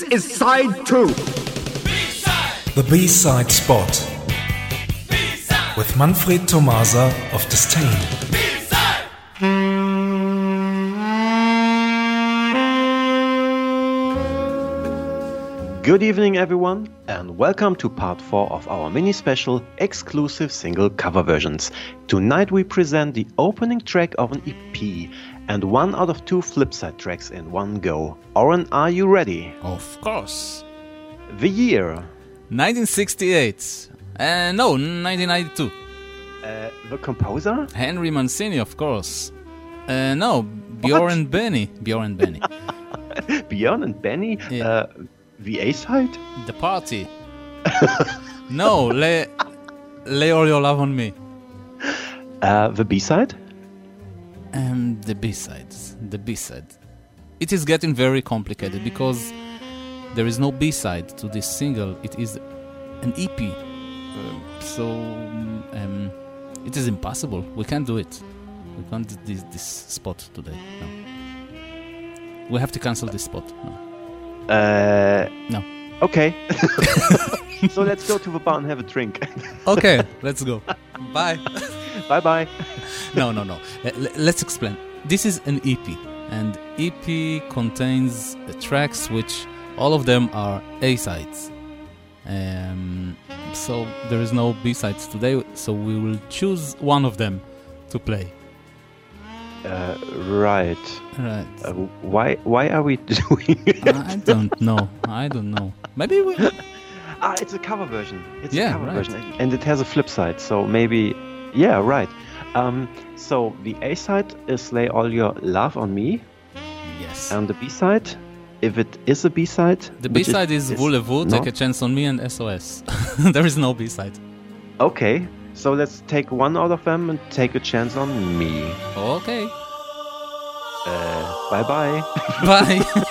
This is side 2. The B side spot. B-side. With Manfred Tomasa of Disdain. B-side. Good evening, everyone, and welcome to part 4 of our mini special exclusive single cover versions. Tonight we present the opening track of an EP and one out of 2 flipside tracks in one go. Oren, are you ready? Of course. The year? 1968. No, 1992. The composer? Henry Mancini, of course. No, Bjorn and Benny. Bjorn and Benny? Yeah. The A side? The Party. No, Lay All Your Love on Me. The B side? The B side. It is getting very complicated because there is no B side to this single. It is an EP, so it is impossible. We can't do it. We can't do this spot today. No. We have to cancel this spot. No. No. Okay. So let's go to the bar and have a drink. Okay, let's go. Bye. Bye-bye. No. Let's explain. This is an EP, and EP contains tracks which all of them are A-sides. So there is no B-sides today, so we will choose one of them to play. Right. Why are we doing it? I don't know. Maybe we... it's a cover version. It's a cover version. And it has a flip side, so maybe... Yeah, right. So the A side is Lay All Your Love on Me. Yes. And the B side, if it is a B side. The B side is Voulez-vous, Take A Chance On Me, and SOS. There is no B side. Okay, so let's take one out of them and Take A Chance On Me. Okay. Bye.